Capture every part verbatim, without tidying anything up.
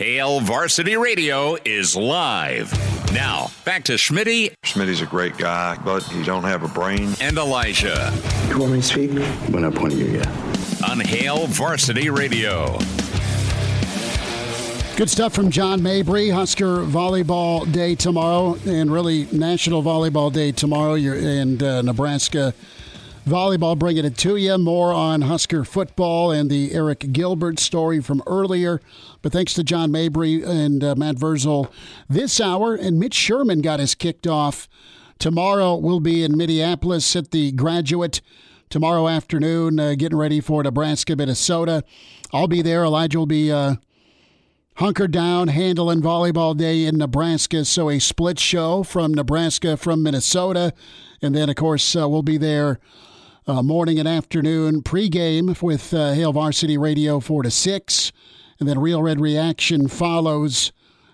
Hail Varsity Radio is live. Now, back to Schmitty. Schmitty's a great guy, but he don't have a brain. And Elijah. You want me to speak? When I point at you, yeah. On Hail Varsity Radio. Good stuff from John Mabry. Husker Volleyball Day tomorrow, and really National Volleyball Day tomorrow. You're in uh, Nebraska. Volleyball bringing it to you. More on Husker football and the Eric Gilbert story from earlier. But thanks to John Mabry and uh, Matt Verzel this hour. And Mitch Sherman got us kicked off. Tomorrow we'll be in Minneapolis at the Graduate. Tomorrow afternoon, uh, getting ready for Nebraska, Minnesota. I'll be there. Elijah will be uh, hunkered down, handling Volleyball Day in Nebraska. So a split show from Nebraska, from Minnesota. And then, of course, uh, we'll be there Uh, morning and afternoon pregame with uh, Hail Varsity Radio four to six. And then Real Red Reaction follows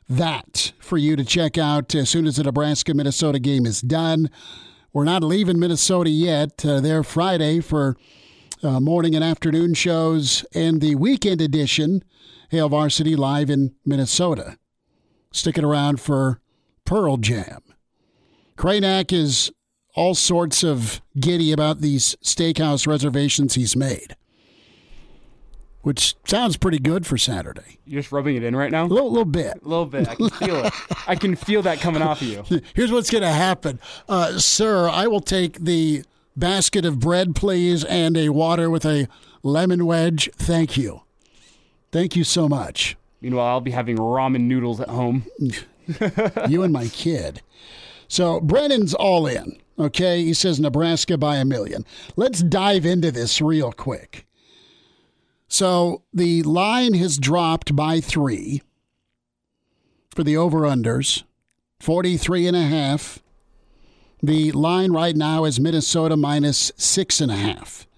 that for you to check out as soon as the Nebraska-Minnesota game is done. We're not leaving Minnesota yet. Uh, they're Friday for uh, morning and afternoon shows and the weekend edition, Hail Varsity live in Minnesota. Sticking around for Pearl Jam. Kranak is all sorts of giddy about these steakhouse reservations he's made, which sounds pretty good for Saturday. You're just rubbing it in right now? A little, little bit. A little bit. I can feel it. I can feel that coming off of you. Here's what's going to happen. Uh, sir, I will take the basket of bread, please, and a water with a lemon wedge. Thank you. Thank you so much. Meanwhile, I'll be having ramen noodles at home. You and my kid. So Brennan's all in. Okay, he says Nebraska by a million. Let's dive into this real quick. So the line has dropped by three for the over-unders, forty-three and a half. The line right now is Minnesota minus six and a half.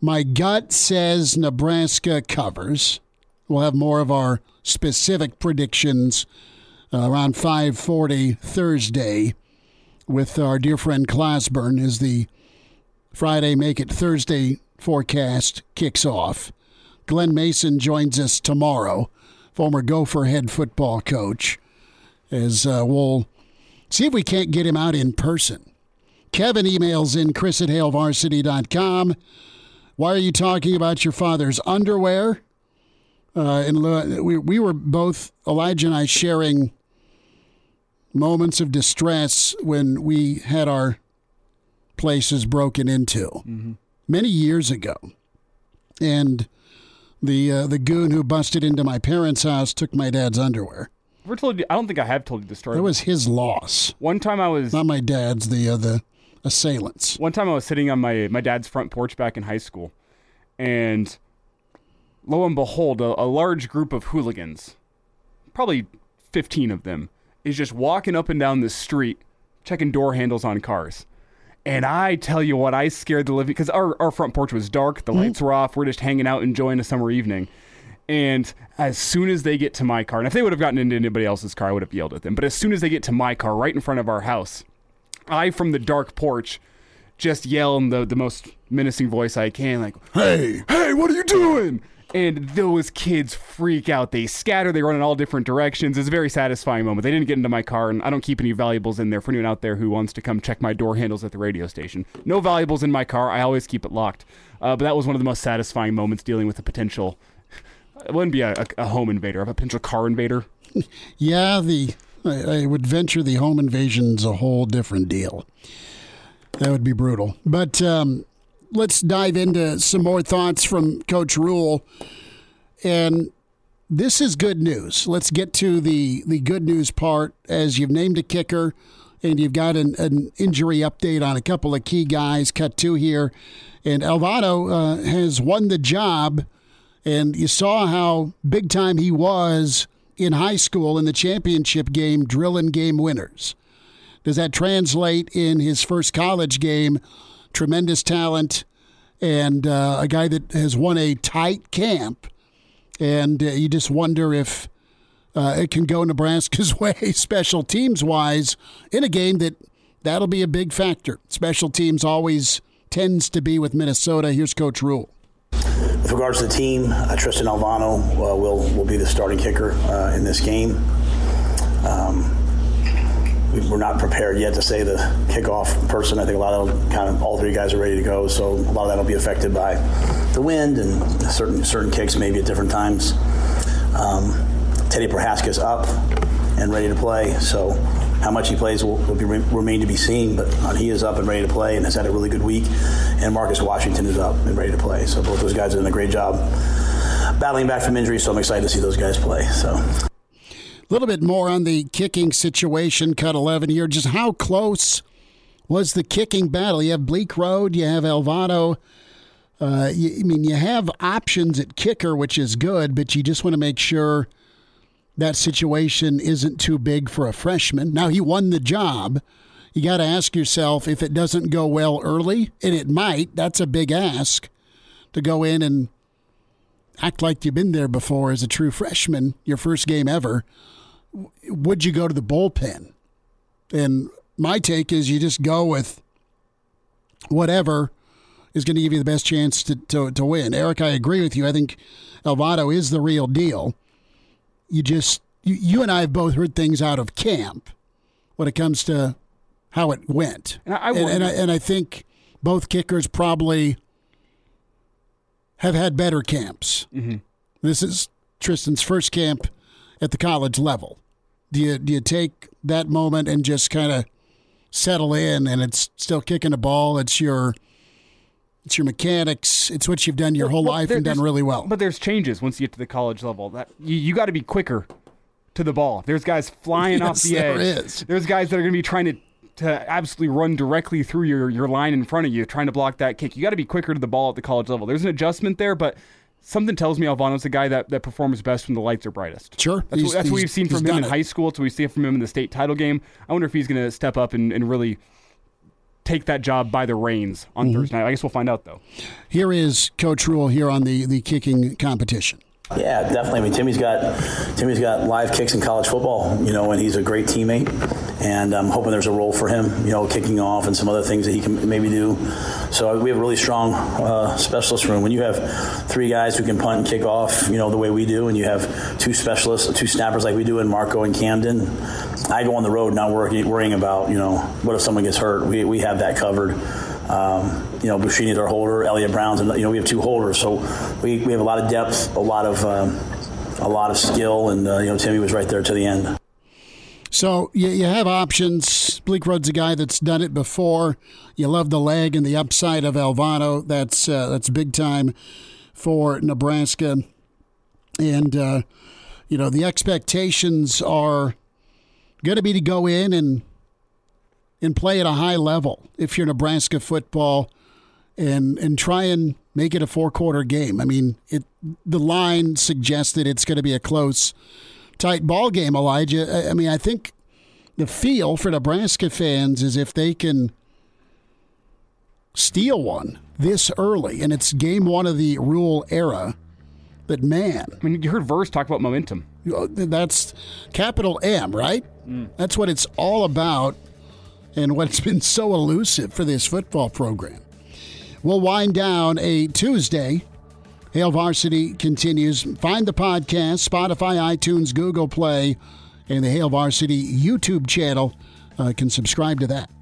My gut says Nebraska covers. We'll have more of our specific predictions uh, around five forty Thursday with our dear friend Clasburn as the Friday Make It Thursday forecast kicks off. Glenn Mason joins us tomorrow, former Gopher head football coach, as uh, we'll see if we can't get him out in person. Kevin emails in Chris at hail varsity dot com. Why are you talking about your father's underwear? Uh, and we, we were both, Elijah and I, sharing moments of distress when we had our places broken into mm-hmm. many years ago. And the uh, the goon who busted into my parents' house took my dad's underwear. Ever told you? I don't think I have told you the story. It was his loss. One time I was... Not my dad's, the, uh, the assailants. One time I was sitting on my, my dad's front porch back in high school, and lo and behold, a, a large group of hooligans, probably fifteen of them, is just walking up and down the street, checking door handles on cars. And I tell you what, I scared the living... Because our, our front porch was dark, the mm-hmm. lights were off, we're just hanging out, enjoying a summer evening. And as soon as they get to my car, and if they would have gotten into anybody else's car, I would have yelled at them. But as soon as they get to my car, right in front of our house, I, from the dark porch, just yell in the, the most menacing voice I can, like, "Hey, hey, what are you doing?" And those kids freak out. They scatter. They run in all different directions. It's a very satisfying moment. They didn't get into my car, and I don't keep any valuables in there for anyone out there who wants to come check my door handles at the radio station. No valuables in my car. I always keep it locked. Uh, but that was one of the most satisfying moments, dealing with a potential... It wouldn't be a, a home invader, a potential car invader. Yeah, the I, I would venture the home invasion's a whole different deal. That would be brutal. But... um let's dive into some more thoughts from Coach Rhule. And this is good news. Let's get to the, the good news part, as you've named a kicker and you've got an, an injury update on a couple of key guys. Cut two here. And Alvano uh, has won the job And you saw how big time he was in high school in the championship game, drilling game winners. Does that translate in his first college game? Tremendous talent and uh, a guy that has won a tight camp. And uh, you just wonder if uh, it can go Nebraska's way special teams-wise in a game that that'll be a big factor. Special teams always tends to be with Minnesota. Here's Coach Rhule. With regards to the team, uh, Tristan Alvano uh, will will be the starting kicker uh, in this game. Um, we're not prepared yet to say the kickoff person. I think a lot of them, kind of all three guys are ready to go, so a lot of that will be affected by the wind and certain certain kicks maybe at different times. Um, Teddy Prohaska is up and ready to play, so how much he plays will, will be, remain to be seen, but uh, he is up and ready to play and has had a really good week, and Marcus Washington is up and ready to play. So both those guys have done a great job battling back from injury, so I'm excited to see those guys play. So a little bit more on the kicking situation, cut eleven here. Just how close was the kicking battle? You have Bleick Rhode, you have Alvano. Uh, you, I mean, you have options at kicker, which is good, but you just want to make sure that situation isn't too big for a freshman. Now, he won the job. You got to ask yourself if it doesn't go well early, and it might. That's a big ask to go in and act like you've been there before as a true freshman, your first game ever. Would you go to the bullpen? And my take is you just go with whatever is going to give you the best chance to, to, to win. Eric, I agree with you. I think Alvano is the real deal. You just, you, you and I have both heard things out of camp when it comes to how it went. And I, I and, and, I, and I think both kickers probably have had better camps. Mm-hmm. This is Tristan's first camp at the college level. Do you, do you take that moment and just kind of settle in, and it's still kicking a ball? It's your... It's your mechanics. It's what you've done your whole well, life there, and done really well. But there's changes once you get to the college level. That You, you got to be quicker to the ball. There's guys flying yes, off the there edge. Is. There's guys that are going to be trying to, to absolutely run directly through your, your line in front of you, trying to block that kick. You got to be quicker to the ball at the college level. There's an adjustment there, but something tells me Alvano's the guy that, that performs best when the lights are brightest. Sure. That's, he's, what, that's he's, what we've seen from him in it. high school. That's what we see from him in the state title game. I wonder if he's going to step up and, and really – take that job by the reins on mm-hmm. Thursday night. I guess we'll find out, though. Here is Coach Rhule here on the, the kicking competition. Yeah, definitely. I mean, Timmy's got Timmy's got live kicks in college football, you know, and he's a great teammate. And I'm hoping there's a role for him, you know, kicking off and some other things that he can maybe do. So we have a really strong uh, specialist room. When you have three guys who can punt and kick off, you know, the way we do, and you have two specialists, two snappers like we do in Marco and Camden, I go on the road not worrying, worrying about, you know, what if someone gets hurt? We we have that covered. Um, you know, Bushini's our holder, Elliot Brown's, and you know, we have two holders, so we, we have a lot of depth, a lot of um, a lot of skill, and uh, you know, Timmy was right there to the end. So you you have options. Bleick Rhode's a guy that's done it before. You love the leg and the upside of Alvano. That's uh, that's big time for Nebraska, and uh, you know, the expectations are going to be to go in and. and play at a high level if you're Nebraska football, and and try and make it a four-quarter game. I mean, it the line suggests that it's going to be a close, tight ball game, Elijah. I, I mean, I think the feel for Nebraska fans is if they can steal one this early, and it's game one of the Rhule era, that, man. I mean, you heard Verz talk about momentum. That's capital M, right? Mm. That's what it's all about. And what's been so elusive for this football program. We'll wind down a Tuesday. Hail Varsity continues. Find the podcast, Spotify, iTunes, Google Play, and the Hail Varsity YouTube channel. Uh, can subscribe to that.